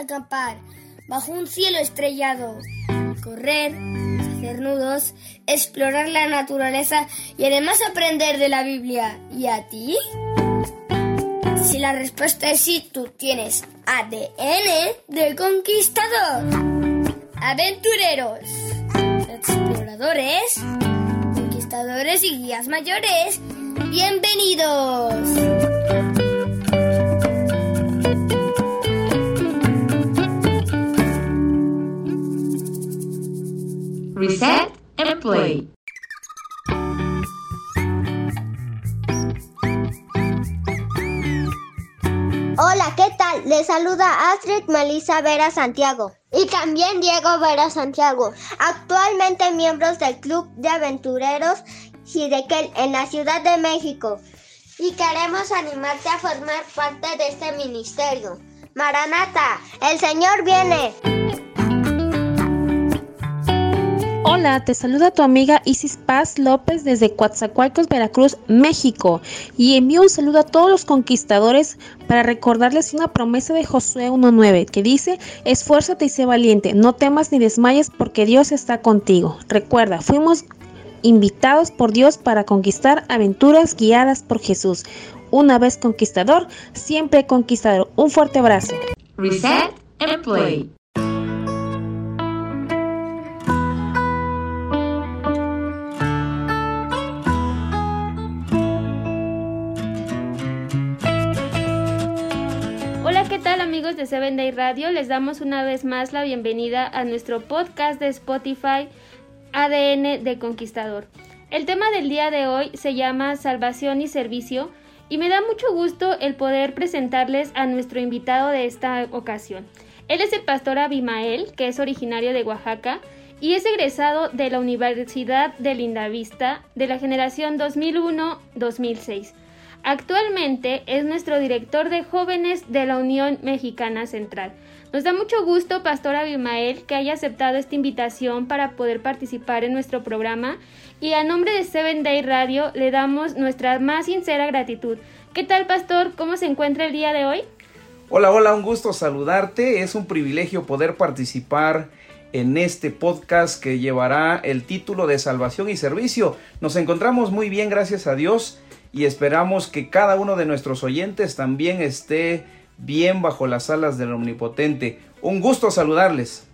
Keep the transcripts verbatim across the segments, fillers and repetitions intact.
hasta acampar bajo un cielo estrellado, correr, hacer nudos, explorar la naturaleza y además aprender de la Biblia. ¿Y a ti? Si la respuesta es sí, tú tienes A D N de conquistador. Aventureros, exploradores, conquistadores y guías mayores, ¡bienvenidos! Reset and play. Hola, ¿qué tal? Les saluda Astrid Melisa Vera Santiago y también Diego Vera Santiago, actualmente miembros del Club de Aventureros Jidequel en la Ciudad de México, y queremos animarte a formar parte de este ministerio. ¡Maranata! ¡El Señor viene! Hola, te saluda tu amiga Isis Paz López desde Coatzacoalcos, Veracruz, México, y envío un saludo a todos los conquistadores para recordarles una promesa de Josué uno nueve que dice: esfuérzate y sé valiente, no temas ni desmayes porque Dios está contigo. Recuerda, fuimos invitados por Dios para conquistar aventuras guiadas por Jesús. Una vez conquistador, siempre conquistador. Un fuerte abrazo. Reset and play. Amigos de siete Day Radio, les damos una vez más la bienvenida a nuestro podcast de Spotify A D N de Conquistador. El tema del día de hoy se llama Salvación y Servicio, y me da mucho gusto el poder presentarles a nuestro invitado de esta ocasión. Él es el pastor Abimael, que es originario de Oaxaca y es egresado de la Universidad de Lindavista de la generación dos mil uno dos mil seis. Actualmente es nuestro director de jóvenes de la Unión Mexicana Central. Nos da mucho gusto, pastor Abimael, que haya aceptado esta invitación para poder participar en nuestro programa, y a nombre de siete Day Radio le damos nuestra más sincera gratitud. ¿Qué tal, pastor? ¿Cómo se encuentra el día de hoy? Hola, hola, un gusto saludarte. Es un privilegio poder participar en este podcast que llevará el título de Salvación y Servicio. Nos encontramos muy bien, gracias a Dios. Y esperamos que cada uno de nuestros oyentes también esté bien bajo las alas del Omnipotente. Un gusto saludarles.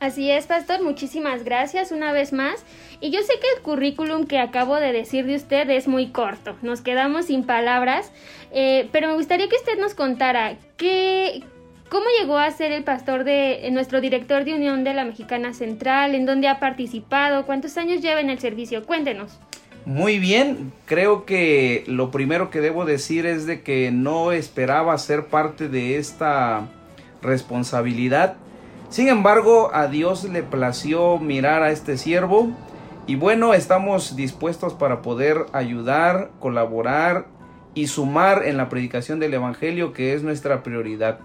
Así es, pastor, muchísimas gracias una vez más. Y yo sé que el currículum que acabo de decir de usted es muy corto. Nos quedamos sin palabras, eh, pero me gustaría que usted nos contara qué, cómo llegó a ser el pastor de eh, nuestro director de Unión de la Mexicana Central, en dónde ha participado, cuántos años lleva en el servicio. Cuéntenos. Muy bien, creo que lo primero que debo decir es de que no esperaba ser parte de esta responsabilidad. Sin embargo, a Dios le plació mirar a este siervo y bueno, estamos dispuestos para poder ayudar, colaborar y sumar en la predicación del Evangelio, que es nuestra prioridad.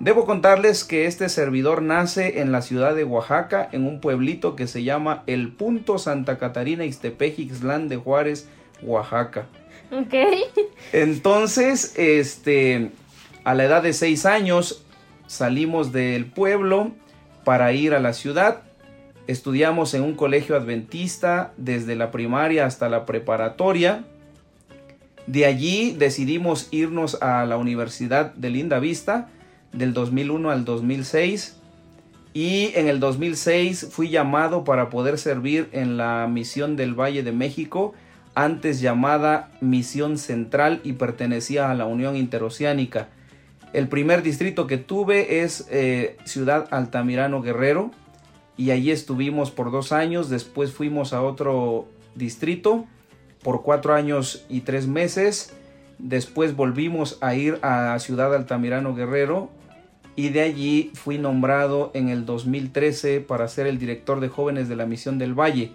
Debo contarles que este servidor nace en la ciudad de Oaxaca, en un pueblito que se llama El Punto Santa Catarina Ixtepejixlán de Juárez, Oaxaca. Ok. Entonces, este, a la edad de seis años salimos del pueblo para ir a la ciudad. Estudiamos en un colegio adventista desde la primaria hasta la preparatoria. De allí decidimos irnos a la Universidad de Lindavista, del dos mil uno al dos mil seis, y en el dos mil seis fui llamado para poder servir en la Misión del Valle de México, antes llamada Misión Central, y pertenecía a la Unión Interoceánica. El primer distrito que tuve es eh, Ciudad Altamirano, Guerrero, y allí estuvimos por dos años. Después fuimos a otro distrito por cuatro años y tres meses. Después volvimos a ir a Ciudad Altamirano, Guerrero, y de allí fui nombrado en el dos mil trece para ser el director de jóvenes de la Misión del Valle,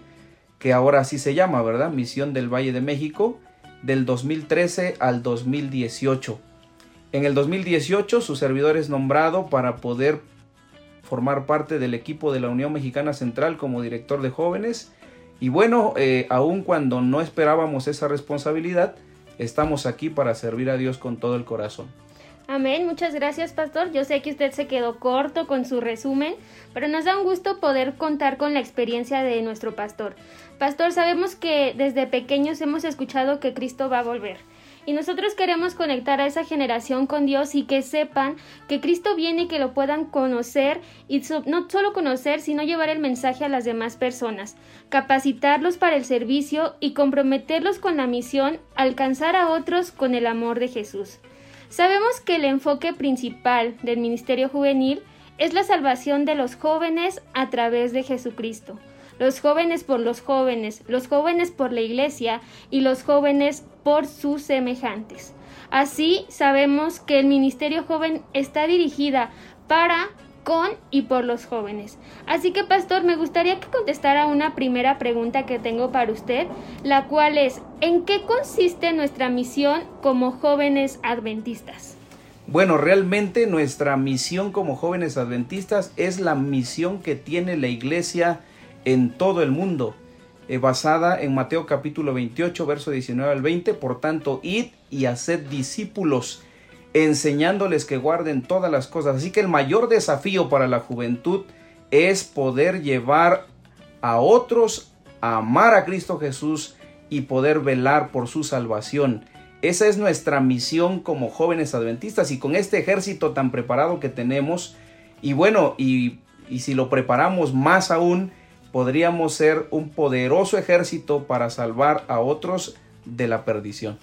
que ahora así se llama, ¿verdad? Misión del Valle de México, del dos mil trece al dos mil dieciocho. En el dos mil dieciocho su servidor es nombrado para poder formar parte del equipo de la Unión Mexicana Central como director de jóvenes. Y bueno, eh, aun cuando no esperábamos esa responsabilidad, estamos aquí para servir a Dios con todo el corazón. Amén, muchas gracias, pastor. Yo sé que usted se quedó corto con su resumen, pero nos da un gusto poder contar con la experiencia de nuestro pastor. Pastor, sabemos que desde pequeños hemos escuchado que Cristo va a volver. Y nosotros queremos conectar a esa generación con Dios y que sepan que Cristo viene y que lo puedan conocer y so- no solo conocer, sino llevar el mensaje a las demás personas, capacitarlos para el servicio y comprometerlos con la misión, alcanzar a otros con el amor de Jesús. Sabemos que el enfoque principal del Ministerio Juvenil es la salvación de los jóvenes a través de Jesucristo. Los jóvenes por los jóvenes, los jóvenes por la iglesia y los jóvenes por sus semejantes. Así sabemos que el Ministerio Joven está dirigida para, con y por los jóvenes. Así que, pastor, me gustaría que contestara una primera pregunta que tengo para usted, la cual es, ¿en qué consiste nuestra misión como jóvenes adventistas? Bueno, realmente nuestra misión como jóvenes adventistas es la misión que tiene la iglesia en todo el mundo, eh, basada en Mateo capítulo veintiocho, verso diecinueve al veinte. Por tanto, id y haced discípulos, enseñándoles que guarden todas las cosas. Así que el mayor desafío para la juventud es poder llevar a otros a amar a Cristo Jesús y poder velar por su salvación. Esa es nuestra misión como jóvenes adventistas, y con este ejército tan preparado que tenemos, y bueno, y, y si lo preparamos más aún, podríamos ser un poderoso ejército para salvar a otros de la perdición.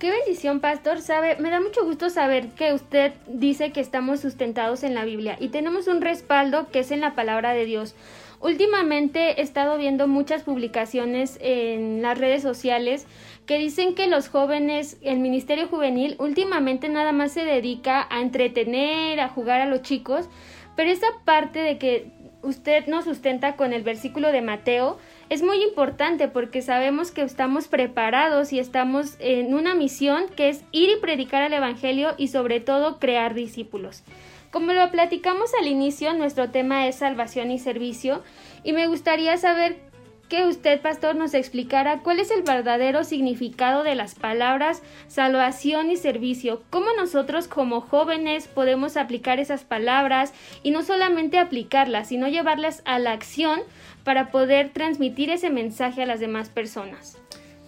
Qué bendición, pastor. Sabe, me da mucho gusto saber que usted dice que estamos sustentados en la Biblia y tenemos un respaldo que es en la palabra de Dios. Últimamente he estado viendo muchas publicaciones en las redes sociales que dicen que los jóvenes, el Ministerio Juvenil, últimamente nada más se dedica a entretener, a jugar a los chicos, pero esa parte de que usted nos sustenta con el versículo de Mateo es muy importante, porque sabemos que estamos preparados y estamos en una misión que es ir y predicar el evangelio y sobre todo crear discípulos. Como lo platicamos al inicio, nuestro tema es salvación y servicio, y me gustaría saber que usted, pastor, nos explicara cuál es el verdadero significado de las palabras salvación y servicio, cómo nosotros como jóvenes podemos aplicar esas palabras y no solamente aplicarlas, sino llevarlas a la acción para poder transmitir ese mensaje a las demás personas.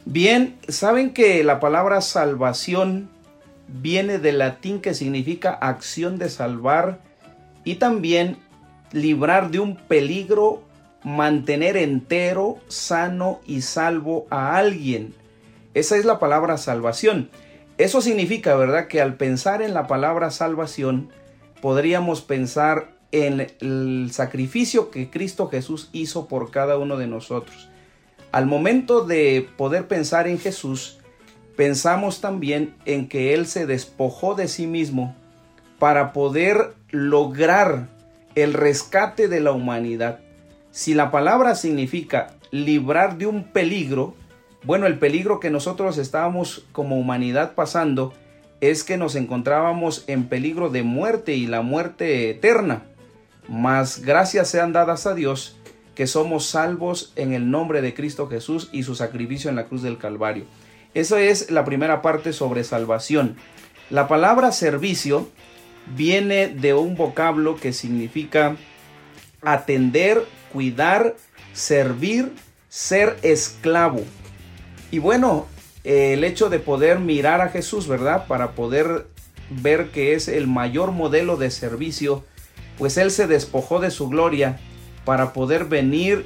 Bien, saben que la palabra salvación viene del latín que significa acción de salvar y también librar de un peligro, mantener entero, sano y salvo a alguien. Esa es la palabra salvación. Eso significa, ¿verdad?, que al pensar en la palabra salvación, podríamos pensar en el sacrificio que Cristo Jesús hizo por cada uno de nosotros. Al momento de poder pensar en Jesús, pensamos también en que Él se despojó de sí mismo para poder lograr el rescate de la humanidad. Si la palabra significa librar de un peligro, bueno, el peligro que nosotros estábamos como humanidad pasando es que nos encontrábamos en peligro de muerte y la muerte eterna. Mas gracias sean dadas a Dios que somos salvos en el nombre de Cristo Jesús y su sacrificio en la cruz del Calvario. Esa es la primera parte sobre salvación. La palabra servicio viene de un vocablo que significa atender, cuidar, servir, ser esclavo. Y bueno, el hecho de poder mirar a Jesús, ¿verdad?, para poder ver que es el mayor modelo de servicio, pues Él se despojó de su gloria para poder venir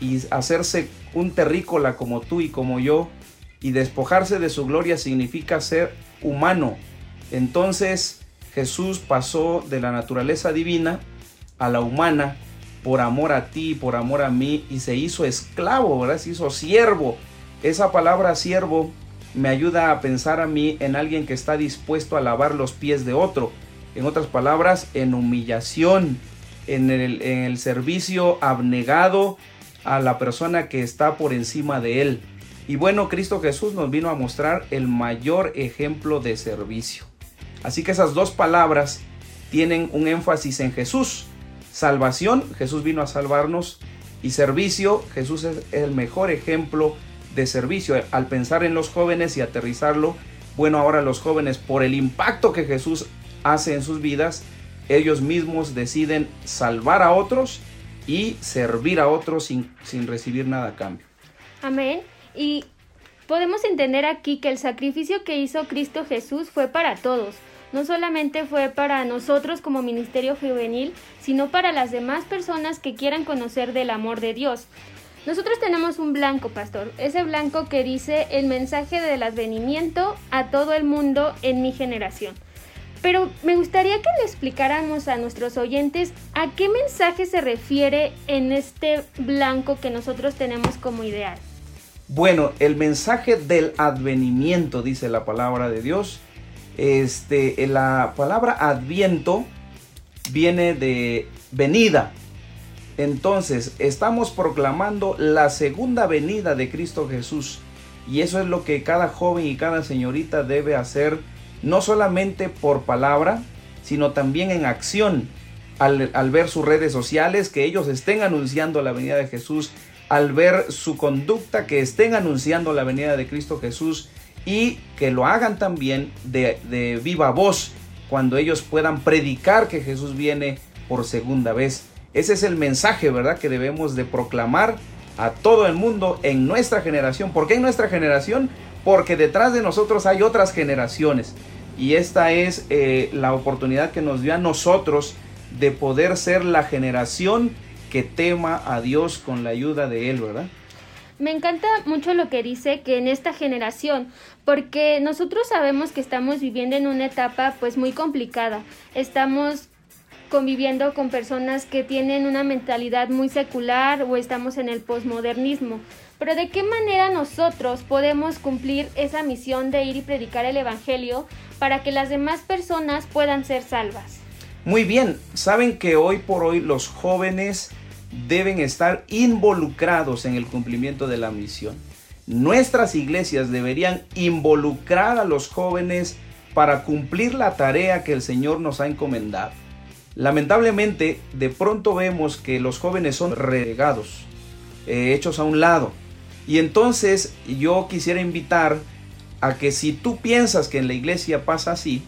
y hacerse un terrícola como tú y como yo, y despojarse de su gloria significa ser humano. Entonces, Jesús pasó de la naturaleza divina a la humana, por amor a ti, por amor a mí, y se hizo esclavo, ¿verdad? Se hizo siervo. Esa palabra siervo me ayuda a pensar a mí en alguien que está dispuesto a lavar los pies de otro. En otras palabras, en humillación, en el, en el servicio abnegado a la persona que está por encima de él. Y bueno, Cristo Jesús nos vino a mostrar el mayor ejemplo de servicio. Así que esas dos palabras tienen un énfasis en Jesús. Salvación, Jesús vino a salvarnos, y servicio, Jesús es el mejor ejemplo de servicio. Al pensar en los jóvenes y aterrizarlo, bueno, ahora los jóvenes, por el impacto que Jesús hace en sus vidas, ellos mismos deciden salvar a otros y servir a otros sin, sin recibir nada a cambio. Amén. Y podemos entender aquí que el sacrificio que hizo Cristo Jesús fue para todos. No solamente fue para nosotros como ministerio juvenil, sino para las demás personas que quieran conocer del amor de Dios. Nosotros tenemos un blanco, pastor, ese blanco que dice el mensaje del advenimiento a todo el mundo en mi generación. Pero me gustaría que le explicáramos a nuestros oyentes a qué mensaje se refiere en este blanco que nosotros tenemos como ideal. Bueno, el mensaje del advenimiento, dice la palabra de Dios. Este, la palabra adviento viene de venida. Entonces, estamos proclamando la segunda venida de Cristo Jesús. Y eso es lo que cada joven y cada señorita debe hacer, no solamente por palabra, sino también en acción. Al, al ver sus redes sociales, que ellos estén anunciando la venida de Jesús. Al ver su conducta, que estén anunciando la venida de Cristo Jesús. Y que lo hagan también de, de viva voz, cuando ellos puedan predicar que Jesús viene por segunda vez. Ese es el mensaje, ¿verdad?, que debemos de proclamar a todo el mundo en nuestra generación. ¿Por qué en nuestra generación? Porque detrás de nosotros hay otras generaciones. Y esta es eh, la oportunidad que nos dio a nosotros de poder ser la generación que tema a Dios con la ayuda de Él, ¿verdad? Me encanta mucho lo que dice que en esta generación, porque nosotros sabemos que estamos viviendo en una etapa pues muy complicada. Estamos conviviendo con personas que tienen una mentalidad muy secular o estamos en el posmodernismo. Pero ¿de qué manera nosotros podemos cumplir esa misión de ir y predicar el evangelio para que las demás personas puedan ser salvas? Muy bien, saben que hoy por hoy los jóvenes deben estar involucrados en el cumplimiento de la misión. Nuestras iglesias deberían involucrar a los jóvenes para cumplir la tarea que el Señor nos ha encomendado. Lamentablemente, de pronto vemos que los jóvenes son relegados, eh, hechos a un lado. Y entonces yo quisiera invitar a que si tú piensas que en la iglesia pasa así,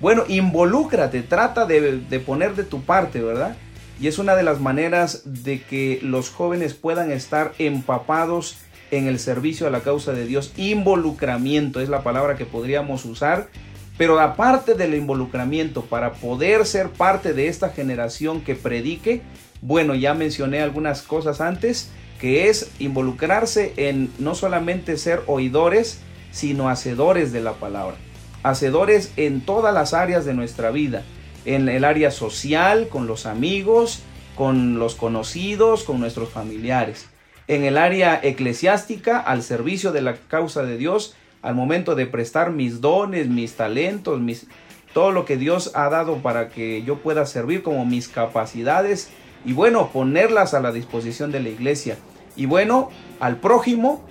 bueno, involúcrate, trata de, de poner de tu parte, ¿verdad? Y es una de las maneras de que los jóvenes puedan estar empapados en el servicio a la causa de Dios. Involucramiento es la palabra que podríamos usar. Pero aparte del involucramiento, para poder ser parte de esta generación que predique, bueno, ya mencioné algunas cosas antes, que es involucrarse en no solamente ser oidores, sino hacedores de la palabra. Hacedores en todas las áreas de nuestra vida. En el área social, con los amigos, con los conocidos, con nuestros familiares. En el área eclesiástica, al servicio de la causa de Dios, al momento de prestar mis dones, mis talentos, mis, todo lo que Dios ha dado para que yo pueda servir, como mis capacidades, y bueno, ponerlas a la disposición de la iglesia. Y bueno, al prójimo,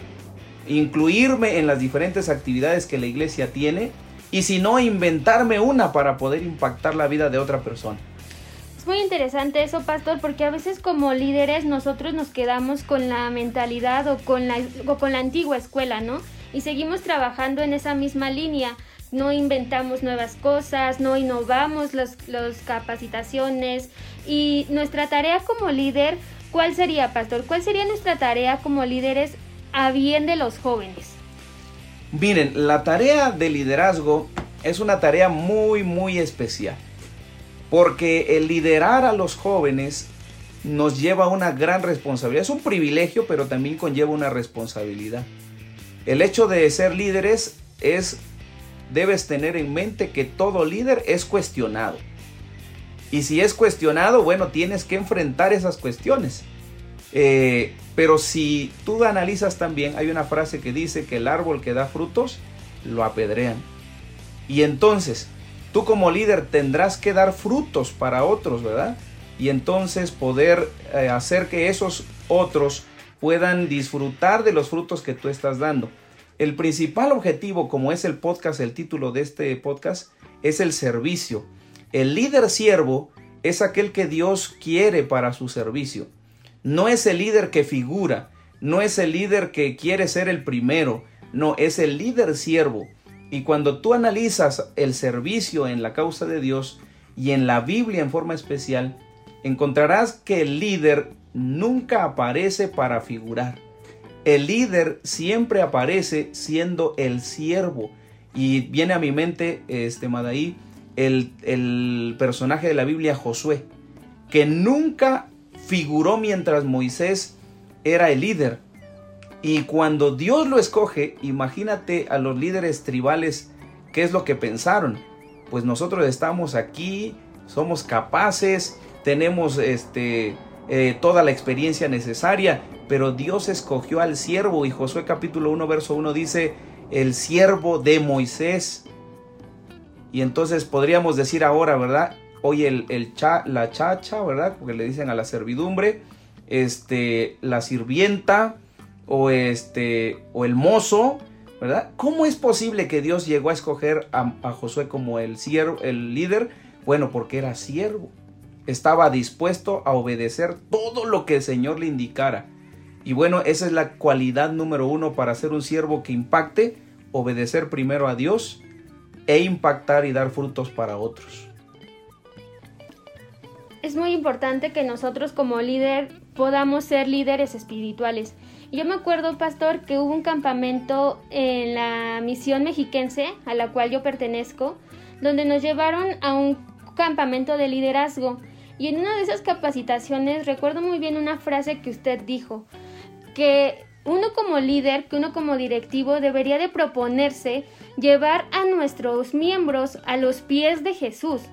incluirme en las diferentes actividades que la iglesia tiene. Y si no, inventarme una para poder impactar la vida de otra persona. Es muy interesante eso, pastor, porque a veces como líderes nosotros nos quedamos con la mentalidad o con la, o con la antigua escuela, ¿no? Y seguimos trabajando en esa misma línea. No inventamos nuevas cosas, no innovamos las capacitaciones. Y nuestra tarea como líder, ¿cuál sería, pastor? ¿Cuál sería nuestra tarea como líderes a bien de los jóvenes? Miren, la tarea de liderazgo es una tarea muy, muy especial, porque el liderar a los jóvenes nos lleva a una gran responsabilidad. Es un privilegio, pero también conlleva una responsabilidad. El hecho de ser líderes es, debes tener en mente que todo líder es cuestionado. Y si es cuestionado, bueno, tienes que enfrentar esas cuestiones. Eh, pero si tú analizas también, hay una frase que dice que el árbol que da frutos lo apedrean. Y entonces tú como líder tendrás que dar frutos para otros, ¿verdad? Y entonces poder eh, hacer que esos otros puedan disfrutar de los frutos que tú estás dando. El principal objetivo, como es el podcast, el título de este podcast, es el servicio. El líder siervo es aquel que Dios quiere para su servicio. No es el líder que figura, no es el líder que quiere ser el primero, no, es el líder siervo Y cuando tú analizas el servicio en la causa de Dios y en la Biblia en forma especial, encontrarás que el líder nunca aparece para figurar. El líder siempre aparece siendo el siervo. Y viene a mi mente, este Madaí, el, el personaje de la Biblia Josué, que nunca figuró mientras Moisés era el líder. Y cuando Dios lo escoge, imagínate a los líderes tribales, ¿qué es lo que pensaron? Pues nosotros estamos aquí, somos capaces, tenemos este, eh, toda la experiencia necesaria, pero Dios escogió al siervo. Y Josué capítulo uno, verso uno dice, el siervo de Moisés. Y entonces podríamos decir ahora, ¿verdad? Hoy el, el cha, la chacha, ¿verdad? Porque le dicen a la servidumbre, este, la sirvienta, o este o el mozo, ¿verdad? ¿Cómo es posible que Dios llegó a escoger a, a Josué como el, siervo, el líder? Bueno, porque era siervo. Estaba dispuesto a obedecer todo lo que el Señor le indicara. Y bueno, esa es la cualidad número uno para ser un siervo que impacte: obedecer primero a Dios e impactar y dar frutos para otros. Es muy importante que nosotros como líder podamos ser líderes espirituales. Yo me acuerdo, pastor, que hubo un campamento en la misión mexiquense, a la cual yo pertenezco, donde nos llevaron a un campamento de liderazgo. Y en una de esas capacitaciones recuerdo muy bien una frase que usted dijo, que uno como líder, que uno como directivo debería de proponerse llevar a nuestros miembros a los pies de Jesús.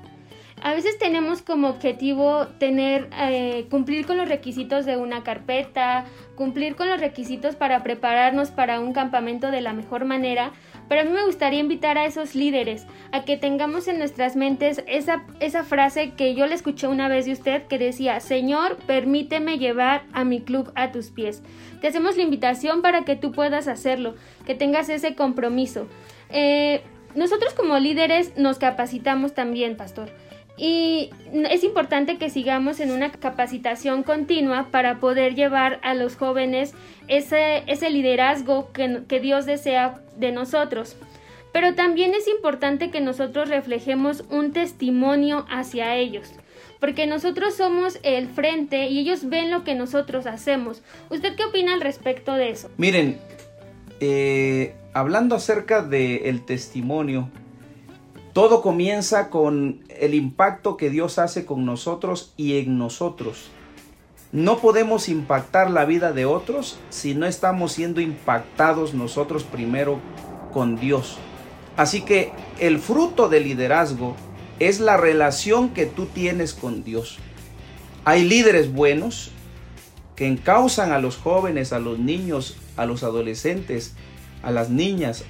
A veces tenemos como objetivo tener, eh, cumplir con los requisitos de una carpeta, cumplir con los requisitos para prepararnos para un campamento de la mejor manera, pero a mí me gustaría invitar a esos líderes a que tengamos en nuestras mentes esa, esa frase que yo le escuché una vez de usted, que decía: Señor, permíteme llevar a mi club a tus pies. Te hacemos la invitación para que tú puedas hacerlo, que tengas ese compromiso. Eh, nosotros como líderes nos capacitamos también, pastor. Y es importante que sigamos en una capacitación continua para poder llevar a los jóvenes ese, ese liderazgo que, que Dios desea de nosotros. Pero también es importante que nosotros reflejemos un testimonio hacia ellos, porque nosotros somos el frente y ellos ven lo que nosotros hacemos. ¿Usted qué opina al respecto de eso? Miren, eh, hablando acerca del testimonio, todo comienza con el impacto que Dios hace con nosotros y en nosotros. No podemos impactar la vida de otros si no estamos siendo impactados nosotros primero con Dios. Así que el fruto del liderazgo es la relación que tú tienes con Dios. Hay líderes buenos que encauzan a los jóvenes, a los niños, a los adolescentes, a las niñas,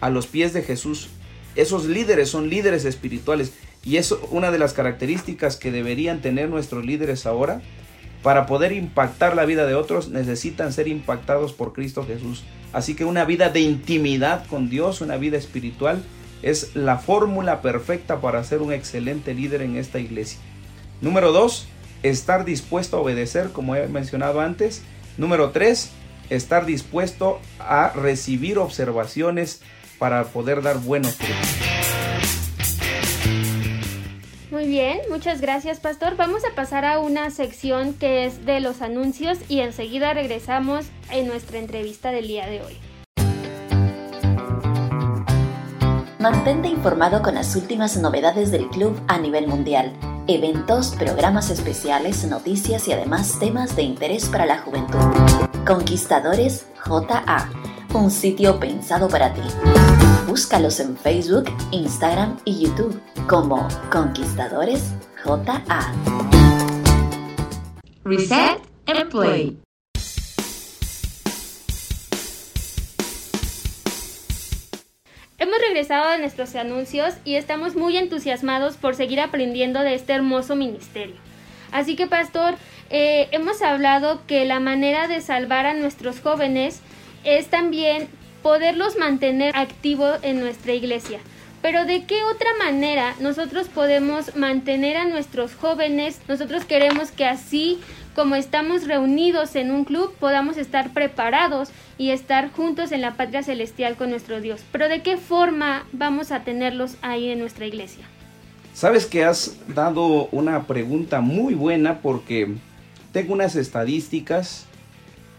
a los pies de Jesús. Esos líderes son líderes espirituales, y es una de las características que deberían tener nuestros líderes ahora. Para poder impactar la vida de otros, necesitan ser impactados por Cristo Jesús. Así que una vida de intimidad con Dios, una vida espiritual, es la fórmula perfecta para ser un excelente líder en esta iglesia. Número dos, estar dispuesto a obedecer, como he mencionado antes. Número tres, estar dispuesto a recibir observaciones para poder dar buenos frutos. Muy bien, muchas gracias, pastor. Vamos a pasar a una sección que es de los anuncios y enseguida regresamos en nuestra entrevista del día de hoy. Mantente informado con las últimas novedades del club a nivel mundial. Eventos, programas especiales, noticias y además temas de interés para la juventud. Conquistadores J A, un sitio pensado para ti. Búscalos en Facebook, Instagram y YouTube como Conquistadores J A. Reset and Play. Hemos regresado a nuestros anuncios y estamos muy entusiasmados por seguir aprendiendo de este hermoso ministerio. Así que, pastor, eh, hemos hablado que la manera de salvar a nuestros jóvenes es también poderlos mantener activos en nuestra iglesia. Pero ¿de qué otra manera nosotros podemos mantener a nuestros jóvenes? Nosotros queremos que así como estamos reunidos en un club, podamos estar preparados y estar juntos en la patria celestial con nuestro Dios. Pero ¿de qué forma vamos a tenerlos ahí en nuestra iglesia? Sabes que has dado una pregunta muy buena, porque tengo unas estadísticas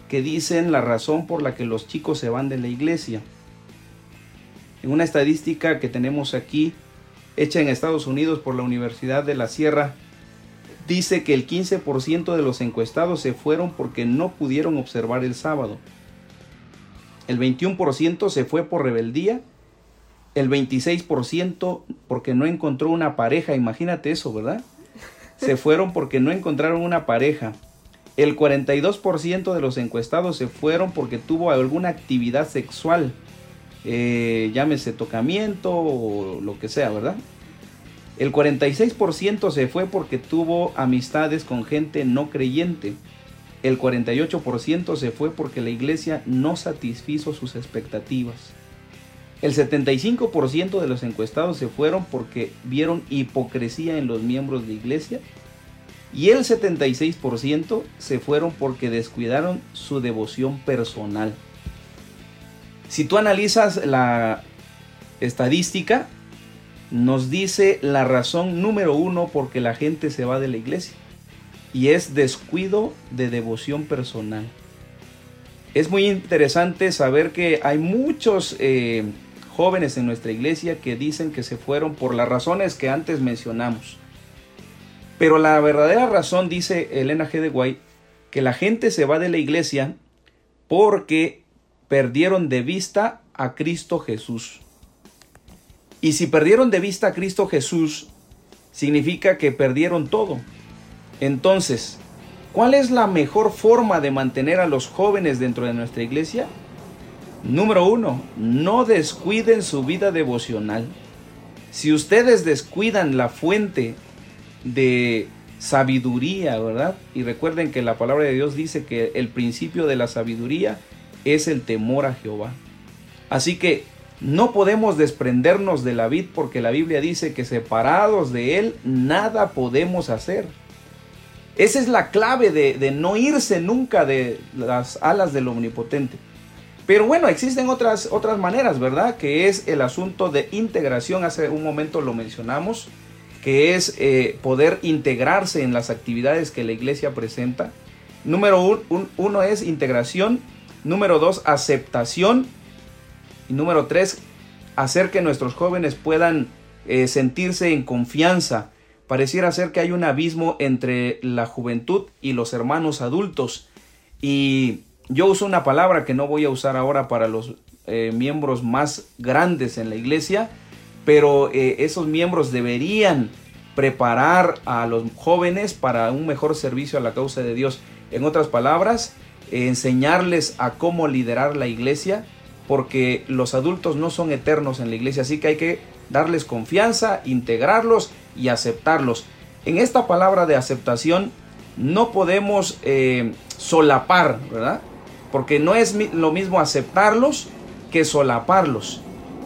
que dicen la razón por la que los chicos se van de la iglesia. En una estadística que tenemos aquí, hecha en Estados Unidos por la Universidad de la Sierra, dice que el quince por ciento de los encuestados se fueron porque no pudieron observar el sábado. El veintiuno por ciento se fue por rebeldía. El veintiséis por ciento porque no encontró una pareja. Imagínate eso, ¿verdad? Se fueron porque no encontraron una pareja. El cuarenta y dos por ciento de los encuestados se fueron porque tuvo alguna actividad sexual, eh, llámese tocamiento o lo que sea, ¿verdad? El cuarenta y seis por ciento se fue porque tuvo amistades con gente no creyente. El cuarenta y ocho por ciento se fue porque la iglesia no satisfizo sus expectativas. El setenta y cinco por ciento de los encuestados se fueron porque vieron hipocresía en los miembros de iglesia. Y el setenta y seis por ciento se fueron porque descuidaron su devoción personal. Si tú analizas la estadística, nos dice la razón número uno porque la gente se va de la iglesia. Y es descuido de devoción personal. Es muy interesante saber que hay muchos eh, jóvenes en nuestra iglesia que dicen que se fueron por las razones que antes mencionamos. Pero la verdadera razón, dice Elena G. de White, que la gente se va de la iglesia porque perdieron de vista a Cristo Jesús. Y si perdieron de vista a Cristo Jesús, significa que perdieron todo. Entonces, ¿cuál es la mejor forma de mantener a los jóvenes dentro de nuestra iglesia? Número uno, no descuiden su vida devocional. Si ustedes descuidan la fuente de sabiduría, ¿verdad? Y recuerden que la palabra de Dios dice que el principio de la sabiduría es el temor a Jehová. Así que no podemos desprendernos de la vid, porque la Biblia dice que separados de él nada podemos hacer. Esa es la clave de, de no irse nunca de las alas del omnipotente. Pero bueno, existen otras, otras maneras, ¿verdad? Que es el asunto de integración. Hace un momento lo mencionamos, que es eh, poder integrarse en las actividades que la iglesia presenta. Número un, un, uno es integración. Número dos, aceptación. Y número tres, hacer que nuestros jóvenes puedan eh, sentirse en confianza. Pareciera ser que hay un abismo entre la juventud y los hermanos adultos. Y yo uso una palabra que no voy a usar ahora para los eh, miembros más grandes en la iglesia, pero eh, esos miembros deberían preparar a los jóvenes para un mejor servicio a la causa de Dios. En otras palabras, eh, enseñarles a cómo liderar la iglesia, porque los adultos no son eternos en la iglesia, así que hay que darles confianza, integrarlos y aceptarlos. En esta palabra de aceptación no podemos eh, solapar, ¿verdad? Porque no es lo mismo aceptarlos que solaparlos.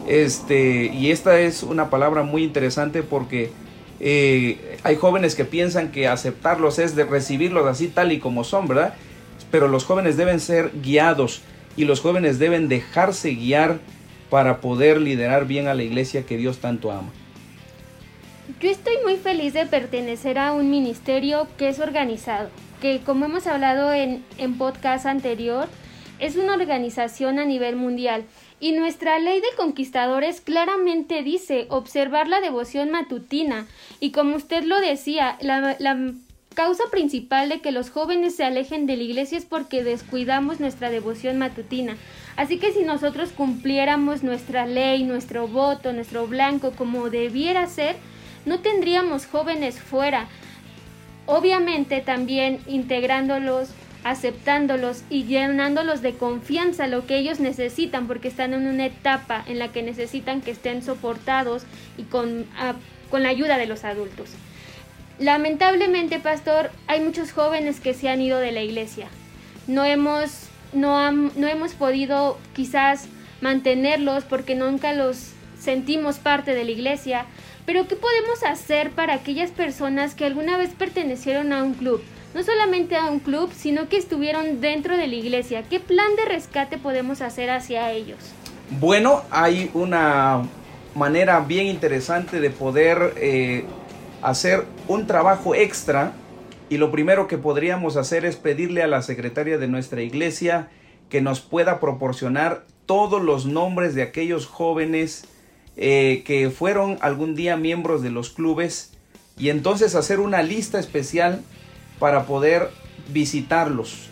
Este, y esta es una palabra muy interesante, porque eh, hay jóvenes que piensan que aceptarlos es de recibirlos así tal y como son, ¿verdad? Pero los jóvenes deben ser guiados, y los jóvenes deben dejarse guiar para poder liderar bien a la iglesia que Dios tanto ama. Yo estoy muy feliz de pertenecer a un ministerio que es organizado, que, como hemos hablado en, en podcast anterior, es una organización a nivel mundial. Y nuestra ley de conquistadores claramente dice observar la devoción matutina, y como usted lo decía, la, la causa principal de que los jóvenes se alejen de la iglesia es porque descuidamos nuestra devoción matutina. Así que si nosotros cumpliéramos nuestra ley, nuestro voto, nuestro blanco como debiera ser, no tendríamos jóvenes fuera. Obviamente también integrándolos, aceptándolos y llenándolos de confianza, lo que ellos necesitan, porque están en una etapa en la que necesitan que estén soportados y con, a, con la ayuda de los adultos. Lamentablemente, pastor, hay muchos jóvenes que se han ido de la iglesia. No hemos, no han, no hemos podido quizás mantenerlos porque nunca los sentimos parte de la iglesia. Pero ¿qué podemos hacer para aquellas personas que alguna vez pertenecieron a un club? no solamente a un club, sino que estuvieron dentro de la iglesia. ¿Qué plan de rescate podemos hacer hacia ellos? Bueno, hay una manera bien interesante de poder eh, hacer un trabajo extra, y lo primero que podríamos hacer es pedirle a la secretaria de nuestra iglesia que nos pueda proporcionar todos los nombres de aquellos jóvenes eh, que fueron algún día miembros de los clubes, y entonces hacer una lista especial para poder visitarlos.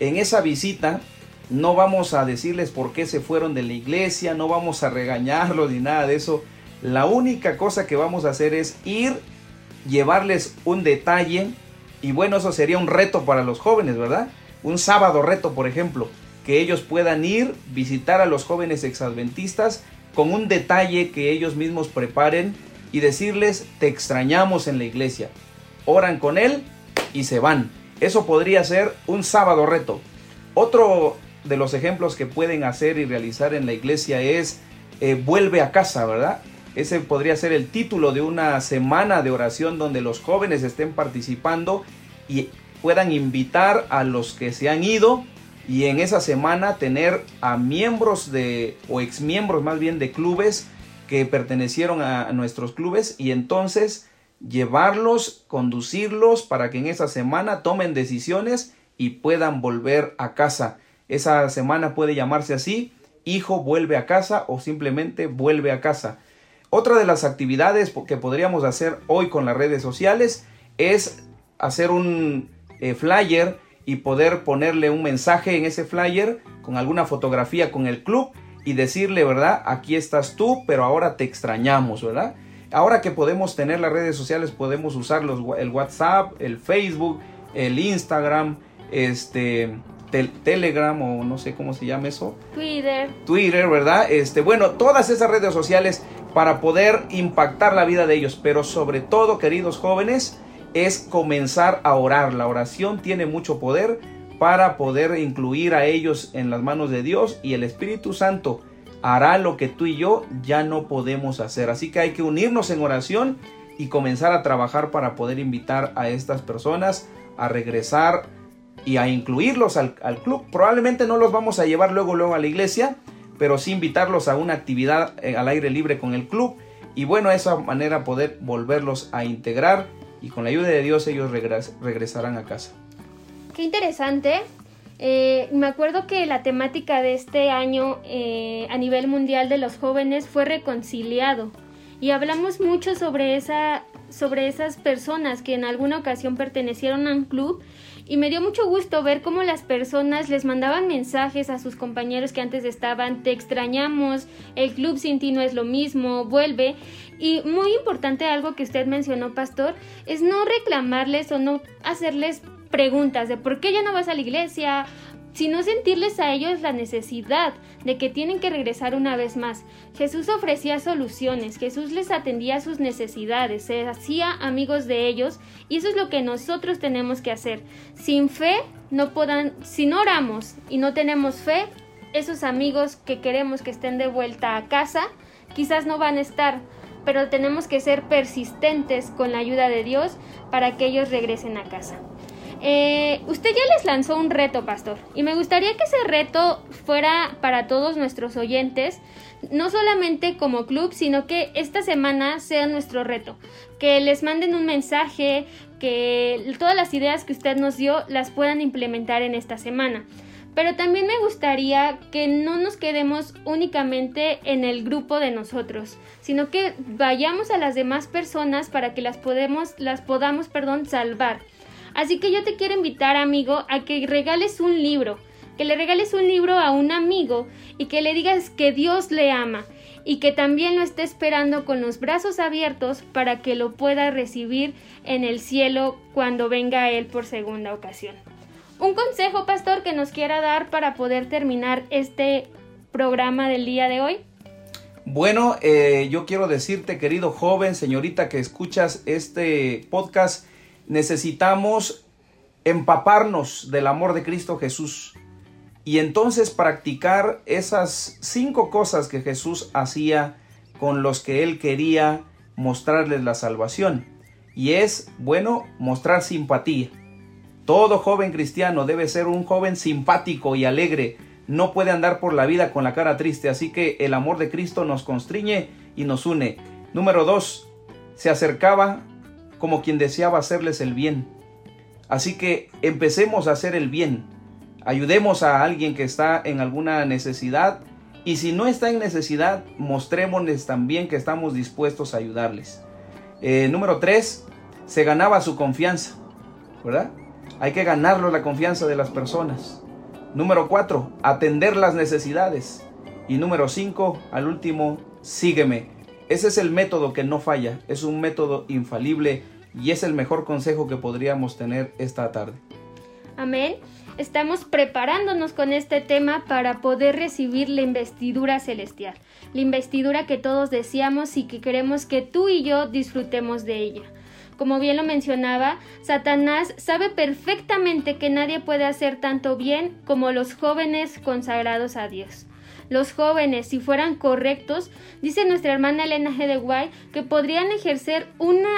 En esa visita no vamos a decirles por qué se fueron de la iglesia, no vamos a regañarlos ni nada de eso. La única cosa que vamos a hacer es ir, llevarles un detalle, y bueno, eso sería un reto para los jóvenes, ¿verdad? Un sábado reto, por ejemplo, que ellos puedan ir, visitar a los jóvenes exadventistas con un detalle que ellos mismos preparen y decirles: te extrañamos en la iglesia. Oran con él y se van. Eso podría ser un sábado reto. Otro de los ejemplos que pueden hacer y realizar en la iglesia es eh, vuelve a casa, ¿verdad? Ese podría ser el título de una semana de oración donde los jóvenes estén participando y puedan invitar a los que se han ido, y en esa semana tener a miembros de, o exmiembros más bien, de clubes que pertenecieron a nuestros clubes, y entonces llevarlos, conducirlos para que en esa semana tomen decisiones y puedan volver a casa. Esa semana puede llamarse así: hijo vuelve a casa, o simplemente vuelve a casa. Otra de las actividades que podríamos hacer hoy con las redes sociales es hacer un eh, flyer y poder ponerle un mensaje en ese flyer con alguna fotografía con el club y decirle, ¿verdad? Aquí estás tú, pero ahora te extrañamos, ¿verdad? Ahora que podemos tener las redes sociales, podemos usar los, el WhatsApp, el Facebook, el Instagram, este, tel, Telegram, o no sé cómo se llama eso. Twitter. Twitter, ¿verdad? Este, bueno, todas esas redes sociales para poder impactar la vida de ellos. Pero sobre todo, queridos jóvenes, es comenzar a orar. La oración tiene mucho poder para poder incluir a ellos en las manos de Dios, y el Espíritu Santo hará lo que tú y yo ya no podemos hacer. Así que hay que unirnos en oración y comenzar a trabajar para poder invitar a estas personas a regresar y a incluirlos al, al club. Probablemente no los vamos a llevar luego, luego a la iglesia, pero sí invitarlos a una actividad al aire libre con el club. Y bueno, de esa manera poder volverlos a integrar, y con la ayuda de Dios ellos regres- regresarán a casa. ¡Qué interesante! Eh, me acuerdo que la temática de este año eh, a nivel mundial de los jóvenes fue reconciliado, y hablamos mucho sobre, esa, sobre esas personas que en alguna ocasión pertenecieron a un club, y me dio mucho gusto ver cómo las personas les mandaban mensajes a sus compañeros que antes estaban: te extrañamos, el club sin ti no es lo mismo, vuelve. Y muy importante algo que usted mencionó, pastor, es no reclamarles o no hacerles preguntas de por qué ya no vas a la iglesia, sino sentirles a ellos la necesidad de que tienen que regresar una vez más. Jesús ofrecía soluciones, Jesús les atendía sus necesidades, se hacía amigos de ellos, y eso es lo que nosotros tenemos que hacer. Sin fe no podan, si no oramos y no tenemos fe, esos amigos que queremos que estén de vuelta a casa quizás no van a estar, pero tenemos que ser persistentes con la ayuda de Dios para que ellos regresen a casa. Eh, usted ya les lanzó un reto, pastor, y me gustaría que ese reto fuera para todos nuestros oyentes, no solamente como club, sino que esta semana sea nuestro reto, que les manden un mensaje, que todas las ideas que usted nos dio las puedan implementar en esta semana. Pero también me gustaría que no nos quedemos únicamente en el grupo de nosotros, sino que vayamos a las demás personas para que las, podemos, las podamos perdón, salvar. Así que yo te quiero invitar, amigo, a que regales un libro, que le regales un libro a un amigo y que le digas que Dios le ama y que también lo esté esperando con los brazos abiertos para que lo pueda recibir en el cielo cuando venga Él por segunda ocasión. Un consejo, pastor, que nos quiera dar para poder terminar este programa del día de hoy. Bueno, eh, yo quiero decirte, querido joven, señorita que escuchas este podcast, necesitamos empaparnos del amor de Cristo Jesús y entonces practicar esas cinco cosas que Jesús hacía con los que Él quería mostrarles la salvación. Y es, bueno, mostrar simpatía. Todo joven cristiano debe ser un joven simpático y alegre. No puede andar por la vida con la cara triste, así que el amor de Cristo nos constriñe y nos une. Número dos, se acercaba como quien deseaba hacerles el bien. Así que empecemos a hacer el bien. Ayudemos a alguien que está en alguna necesidad, y si no está en necesidad, mostrémosles también que estamos dispuestos a ayudarles. Eh, número tres, se ganaba su confianza, ¿verdad? Hay que ganarlo la confianza de las personas. Número cuatro, atender las necesidades. Y número cinco, al último, sígueme. Ese es el método que no falla, es un método infalible y es el mejor consejo que podríamos tener esta tarde. Amén. Estamos preparándonos con este tema para poder recibir la investidura celestial, la investidura que todos deseamos y que queremos que tú y yo disfrutemos de ella. Como bien lo mencionaba, Satanás sabe perfectamente que nadie puede hacer tanto bien como los jóvenes consagrados a Dios. Los jóvenes, si fueran correctos, dice nuestra hermana Elena G. de White, que podrían ejercer una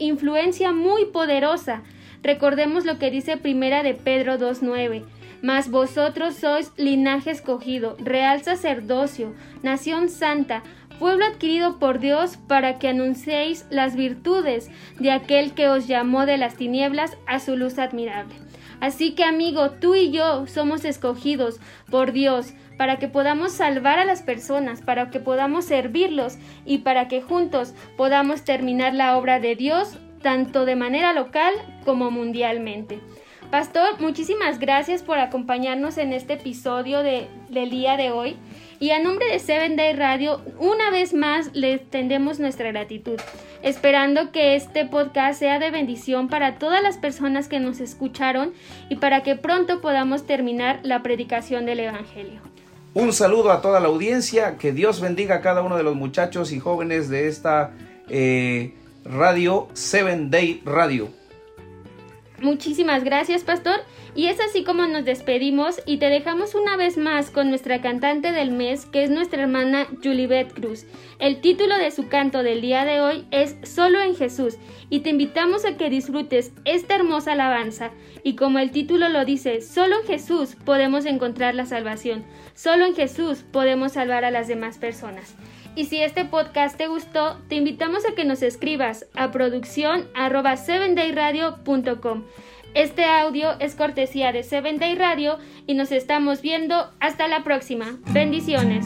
influencia muy poderosa. Recordemos lo que dice Primera de Pedro dos nueve. Mas vosotros sois linaje escogido, real sacerdocio, nación santa, pueblo adquirido por Dios, para que anunciéis las virtudes de aquel que os llamó de las tinieblas a su luz admirable. Así que, amigo, tú y yo somos escogidos por Dios para que podamos salvar a las personas, para que podamos servirlos y para que juntos podamos terminar la obra de Dios, tanto de manera local como mundialmente. Pastor, muchísimas gracias por acompañarnos en este episodio de, del día de hoy. Y a nombre de seven Day Radio, una vez más le extendemos nuestra gratitud, esperando que este podcast sea de bendición para todas las personas que nos escucharon y para que pronto podamos terminar la predicación del Evangelio. Un saludo a toda la audiencia, que Dios bendiga a cada uno de los muchachos y jóvenes de esta eh, radio, seven Day Radio. Muchísimas gracias, pastor, y es así como nos despedimos y te dejamos una vez más con nuestra cantante del mes, que es nuestra hermana Julibeth Cruz. El título de su canto del día de hoy es Solo en Jesús, y te invitamos a que disfrutes esta hermosa alabanza, y como el título lo dice, solo en Jesús podemos encontrar la salvación, solo en Jesús podemos salvar a las demás personas. Y si este podcast te gustó, te invitamos a que nos escribas a producción arroba seven day radio punto com. Este audio es cortesía de seven Day Radio y nos estamos viendo hasta la próxima. Bendiciones.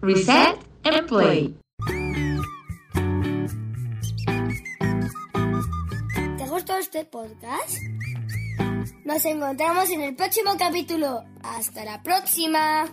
Reset and Play. ¿Te ha gustado este podcast? Nos encontramos en el próximo capítulo. ¡Hasta la próxima!